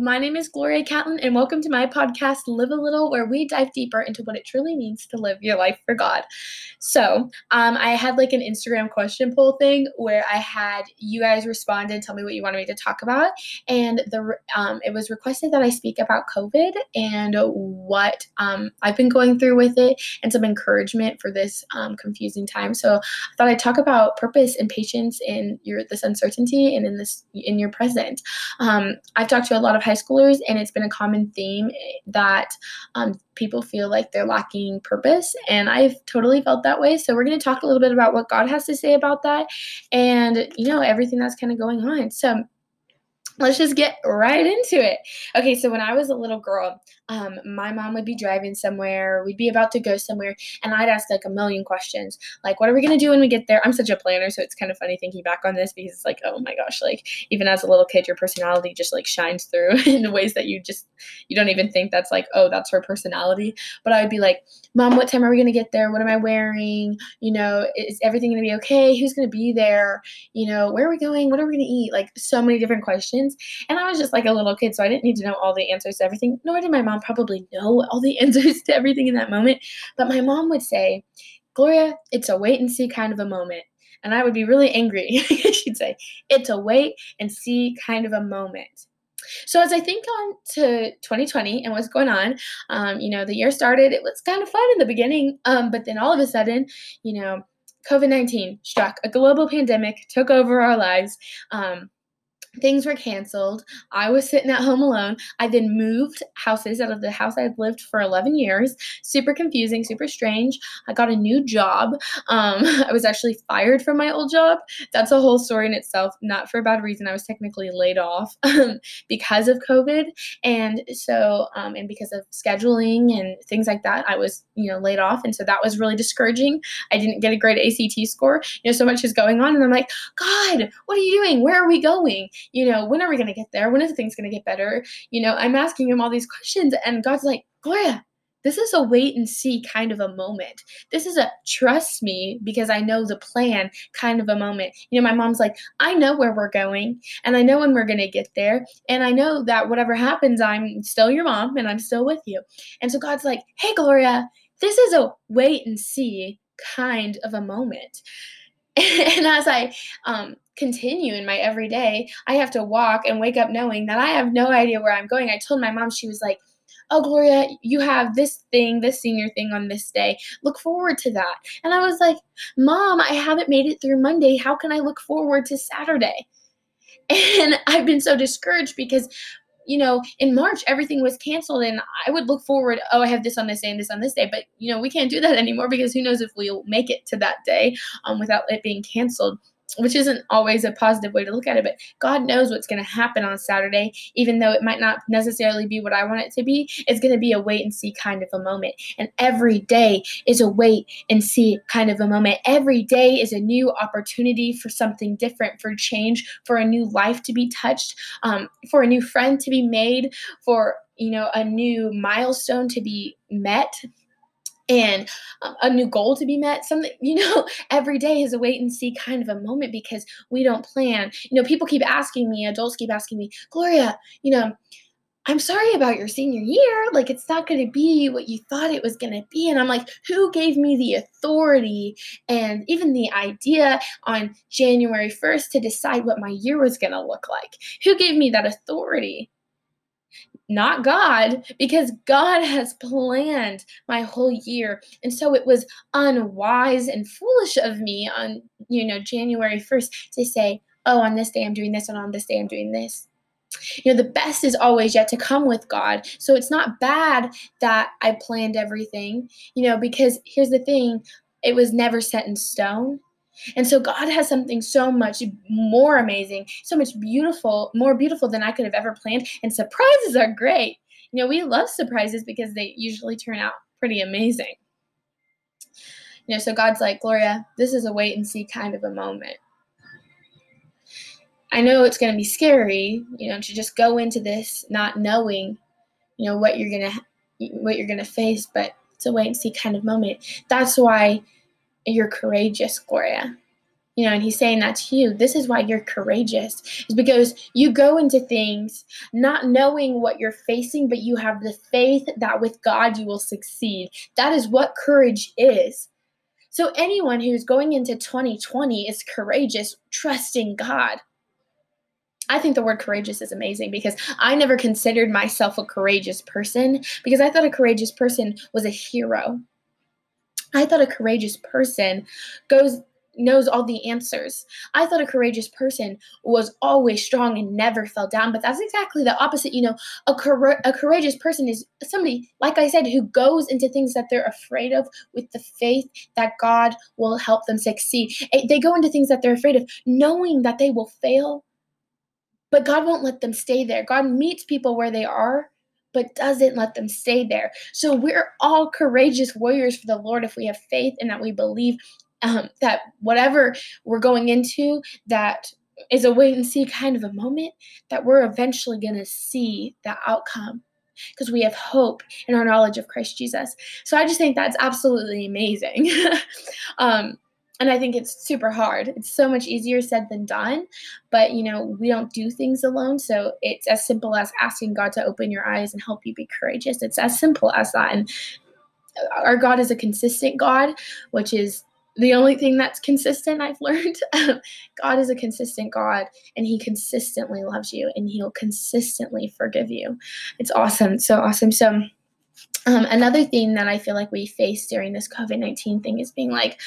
My name is Gloria Catlin, and welcome to my podcast, Live a Little, where we dive deeper into what it truly means to live your life for God. So I had an Instagram question poll thing where I had you guys respond and tell me what you wanted me to talk about. And it was requested that I speak about COVID and what I've been going through with it and some encouragement for this confusing time. So I thought I'd talk about purpose and patience in this uncertainty and in your present. I've talked to a lot of high schoolers, and it's been a common theme that people feel like they're lacking purpose, and I've totally felt that way. So we're going to talk a little bit about what God has to say about that and, everything that's kind of going on. So let's just get right into it. Okay, so when I was a little girl, my mom would be driving somewhere. We'd be about to go somewhere, and I'd ask a million questions. What are we going to do when we get there? I'm such a planner, so it's kind of funny thinking back on this because it's oh my gosh, even as a little kid, your personality just shines through in ways that you don't even think that's oh, that's her personality. But I would be Mom, what time are we going to get there? What am I wearing? Is everything going to be okay? Who's going to be there? Where are we going? What are we going to eat? So many different questions. And I was just a little kid, so I didn't need to know all the answers to everything, nor did my mom probably know all the answers to everything in that moment. But my mom would say, Gloria, it's a wait and see kind of a moment. And I would be really angry. She'd say, it's a wait and see kind of a moment. So as I think on to 2020 and what's going on, the year started, it was kind of fun in the beginning. But then all of a sudden, COVID-19 struck, a global pandemic took over our lives. Things were canceled. I was sitting at home alone. I then moved houses out of the house I'd lived for 11 years. Super confusing, super strange. I got a new job. I was actually fired from my old job. That's a whole story in itself, not for a bad reason. I was technically laid off because of COVID. And so, and because of scheduling and things like that, I was, laid off. And so that was really discouraging. I didn't get a great ACT score. So much is going on. And I'm God, what are you doing? Where are we going? When are we going to get there? When are things going to get better? I'm asking him all these questions, and God's Gloria, this is a wait and see kind of a moment. This is a trust me because I know the plan kind of a moment. My mom's I know where we're going, and I know when we're going to get there. And I know that whatever happens, I'm still your mom and I'm still with you. And so God's hey, Gloria, this is a wait and see kind of a moment. And as I continue in my everyday, I have to walk and wake up knowing that I have no idea where I'm going. I told my mom, she was oh, Gloria, you have this senior thing on this day. Look forward to that. And I was Mom, I haven't made it through Monday. How can I look forward to Saturday? And I've been so discouraged because in March, everything was canceled, and I would look forward, I have this on this day and this on this day, but, we can't do that anymore because who knows if we'll make it to that day without it being canceled, which isn't always a positive way to look at it, but God knows what's going to happen on Saturday, even though it might not necessarily be what I want it to be. It's going to be a wait and see kind of a moment, and every day is a wait and see kind of a moment. Every day is a new opportunity for something different, for change, for a new life to be touched, for a new friend to be made, for, a new milestone to be met, and a new goal to be met. Something, every day is a wait and see kind of a moment because we don't plan. People keep asking me, adults keep asking me, Gloria, I'm sorry about your senior year. It's not going to be what you thought it was going to be. And I'm who gave me the authority and even the idea on January 1st to decide what my year was going to look like? Who gave me that authority? Not God, because God has planned my whole year. And so it was unwise and foolish of me on, January 1st to say, oh, on this day I'm doing this and on this day I'm doing this. The best is always yet to come with God. So it's not bad that I planned everything, because here's the thing, it was never set in stone. And so God has something so much more amazing, so much beautiful, more beautiful than I could have ever planned. And surprises are great. We love surprises because they usually turn out pretty amazing. So God's Gloria, this is a wait and see kind of a moment. I know it's going to be scary, to just go into this not knowing, what you're going to face, but it's a wait and see kind of moment. That's why you're courageous, Gloria. and he's saying that to you. This is why you're courageous, is because you go into things not knowing what you're facing, but you have the faith that with God you will succeed. That is what courage is. So anyone who's going into 2020 is courageous, trusting God. I think the word courageous is amazing because I never considered myself a courageous person because I thought a courageous person was a hero. I thought a courageous person knows all the answers. I thought a courageous person was always strong and never fell down, but that's exactly the opposite. A courageous person is somebody, like I said, who goes into things that they're afraid of with the faith that God will help them succeed. They go into things that they're afraid of, knowing that they will fail, but God won't let them stay there. God meets people where they are, but doesn't let them stay there. So we're all courageous warriors for the Lord if we have faith and that we believe that whatever we're going into, that is a wait and see kind of a moment, that we're eventually going to see the outcome because we have hope in our knowledge of Christ Jesus. So I just think that's absolutely amazing. And I think it's super hard. It's so much easier said than done. But, we don't do things alone. So it's as simple as asking God to open your eyes and help you be courageous. It's as simple as that. And our God is a consistent God, which is the only thing that's consistent I've learned. God is a consistent God, and he consistently loves you, and he'll consistently forgive you. It's awesome. So awesome. So another thing that I feel like we face during this COVID-19 thing is being like,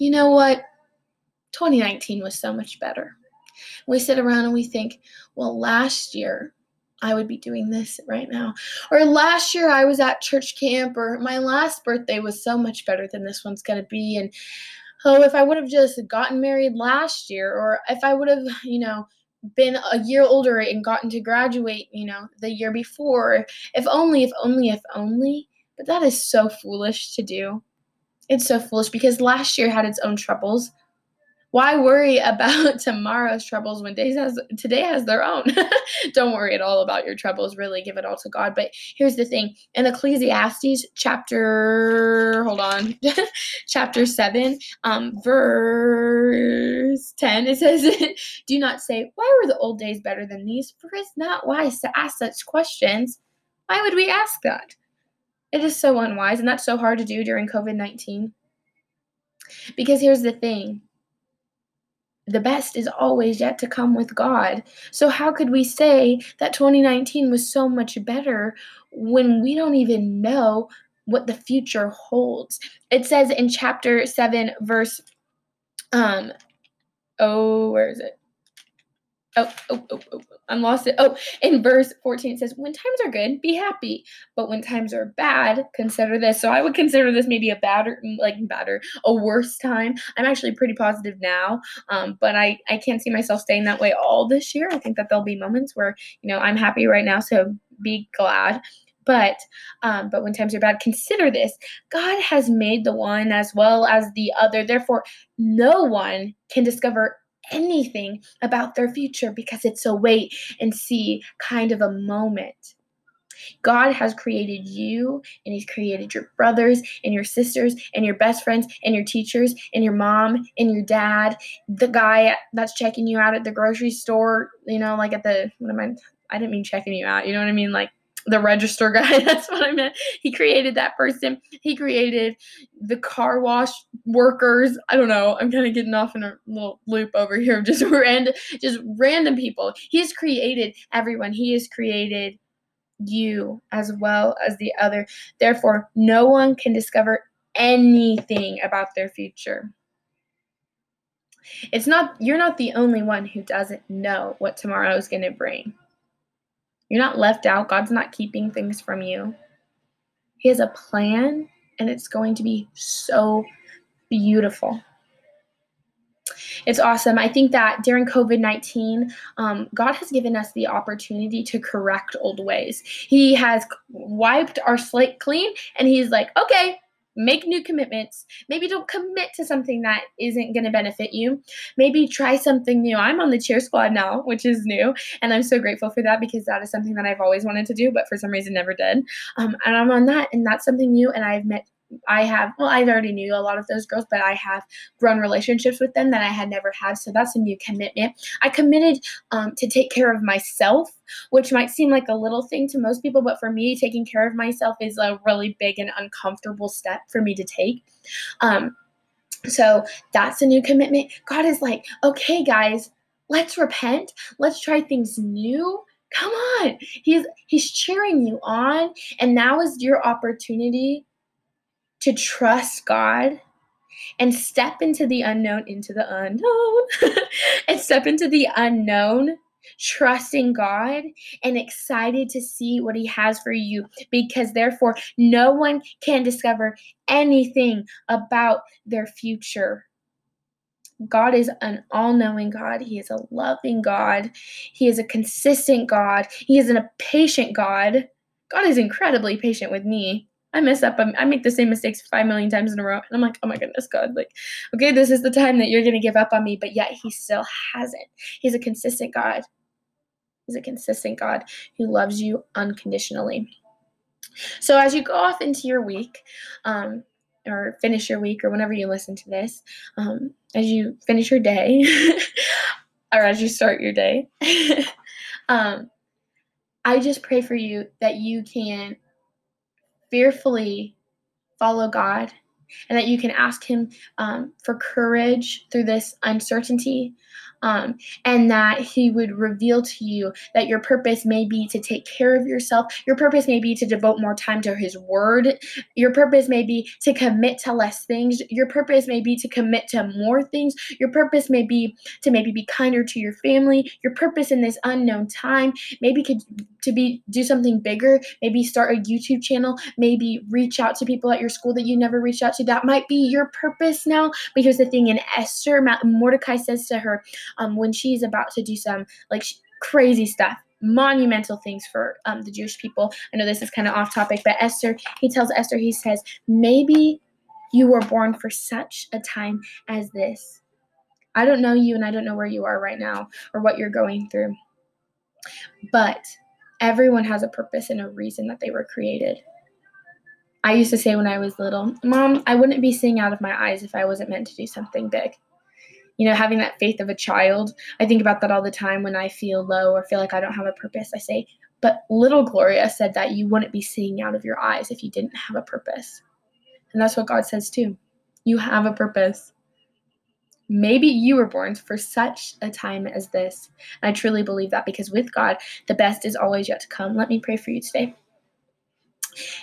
you know what? 2019 was so much better. We sit around and we think, well, last year I would be doing this right now. Or last year I was at church camp, or my last birthday was so much better than this one's going to be. And, if I would have just gotten married last year, or if I would have, been a year older and gotten to graduate, the year before. If only. But that is so foolish to do. It's so foolish because last year had its own troubles. Why worry about tomorrow's troubles when today has their own? Don't worry at all about your troubles. Really give it all to God. But here's the thing. In Ecclesiastes chapter 7, verse 10, it says, do not say, why were the old days better than these? For it's not wise to ask such questions. Why would we ask that? It is so unwise, and that's so hard to do during COVID-19. Because here's the thing. The best is always yet to come with God. So how could we say that 2019 was so much better when we don't even know what the future holds? It says in chapter 7, verse, where is it? I'm lost. In verse 14, it says, when times are good, be happy. But when times are bad, consider this. So I would consider this maybe a worse time. I'm actually pretty positive now. But I can't see myself staying that way all this year. I think that there'll be moments where, I'm happy right now. So be glad. But when times are bad, consider this. God has made the one as well as the other. Therefore, no one can discover anything about their future because it's a wait and see kind of a moment. God has created you, and he's created your brothers and your sisters and your best friends and your teachers and your mom and your dad, the guy that's checking you out at the grocery store, I didn't mean checking you out, like the register guy, that's what I meant. He created that person. He created the car wash workers. I don't know. I'm kind of getting off in a little loop over here of just random people. He's created everyone. He has created you as well as the other. Therefore, no one can discover anything about their future. You're not the only one who doesn't know what tomorrow is going to bring. You're not left out. God's not keeping things from you. He has a plan, and it's going to be so beautiful. It's awesome. I think that during COVID-19, God has given us the opportunity to correct old ways. He has wiped our slate clean, and he's like, okay, make new commitments. Maybe don't commit to something that isn't going to benefit you. Maybe try something new. I'm on the cheer squad now, which is new. And I'm so grateful for that because that is something that I've always wanted to do, but for some reason never did. And I'm on that, and that's something new. And I've met I already knew a lot of those girls, but I have grown relationships with them that I had never had. So that's a new commitment. I committed to take care of myself, which might seem like a little thing to most people, but for me, taking care of myself is a really big and uncomfortable step for me to take. So that's a new commitment. God is like, okay, guys, let's repent. Let's try things new. Come on. He's cheering you on. And now is your opportunity to trust God and step into the unknown, and step into the unknown, trusting God and excited to see what he has for you, because therefore no one can discover anything about their future. God is an all-knowing God. He is a loving God. He is a consistent God. He is a patient God. God is incredibly patient with me. I mess up. I make the same mistakes 5 million times in a row. And I'm like, oh my goodness, God, like, okay, this is the time that you're going to give up on me. But yet he still hasn't. He's a consistent God. He's a consistent God who loves you unconditionally. So as you go off into your week, or finish your week, or whenever you listen to this, as you finish your day, or as you start your day, I just pray for you that you can fearfully follow God, and that you can ask him for courage through this uncertainty, and that he would reveal to you that your purpose may be to take care of yourself. Your purpose may be to devote more time to his word. Your purpose may be to commit to less things. Your purpose may be to commit to more things. Your purpose may be to maybe be kinder to your family. Your purpose in this unknown time maybe could do something bigger, maybe start a YouTube channel, maybe reach out to people at your school that you never reached out to. That might be your purpose now. But here's the thing, in Esther, Mordecai says to her when she's about to do some like crazy stuff, monumental things for the Jewish people. I know this is kind of off topic, but he tells Esther, he says, maybe you were born for such a time as this. I don't know you, and I don't know where you are right now or what you're going through, but everyone has a purpose and a reason that they were created. I used to say when I was little, Mom, I wouldn't be seeing out of my eyes if I wasn't meant to do something big. You know, having that faith of a child, I think about that all the time when I feel low or feel like I don't have a purpose. I say, but little Gloria said that you wouldn't be seeing out of your eyes if you didn't have a purpose. And that's what God says too. You have a purpose. Maybe you were born for such a time as this. And I truly believe that, because with God, the best is always yet to come. Let me pray for you today.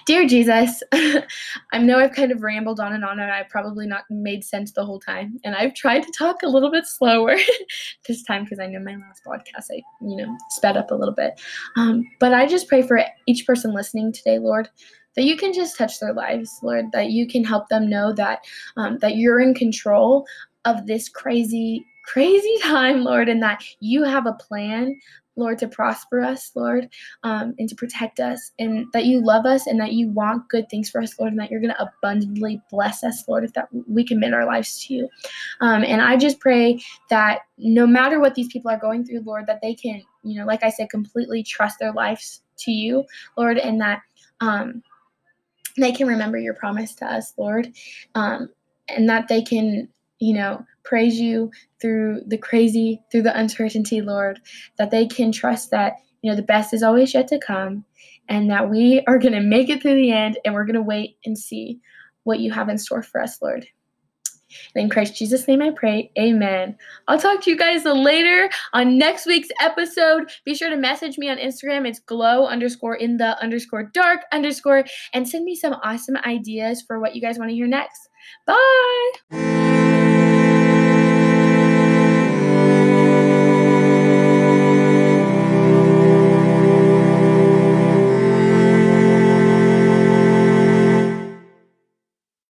Dear Jesus, I know I've kind of rambled on and on, and I've probably not made sense the whole time. And I've tried to talk a little bit slower this time, because I know my last podcast, I sped up a little bit. But I just pray for each person listening today, Lord, that you can just touch their lives, Lord, that you can help them know that, that you're in control of this crazy, crazy time, Lord, and that you have a plan, Lord, to prosper us, Lord, and to protect us, and that you love us, and that you want good things for us, Lord, and that you're going to abundantly bless us, Lord, if that we commit our lives to you. And I just pray that no matter what these people are going through, Lord, that they can, like I said, completely trust their lives to you, Lord, and that they can remember your promise to us, Lord, and that they can, praise you through the crazy, through the uncertainty, Lord, that they can trust that, the best is always yet to come, and that we are going to make it through the end, and we're going to wait and see what you have in store for us, Lord. And in Christ Jesus' name I pray, amen. I'll talk to you guys later on next week's episode. Be sure to message me on Instagram. It's glow_in_the_dark_ and send me some awesome ideas for what you guys want to hear next. Bye.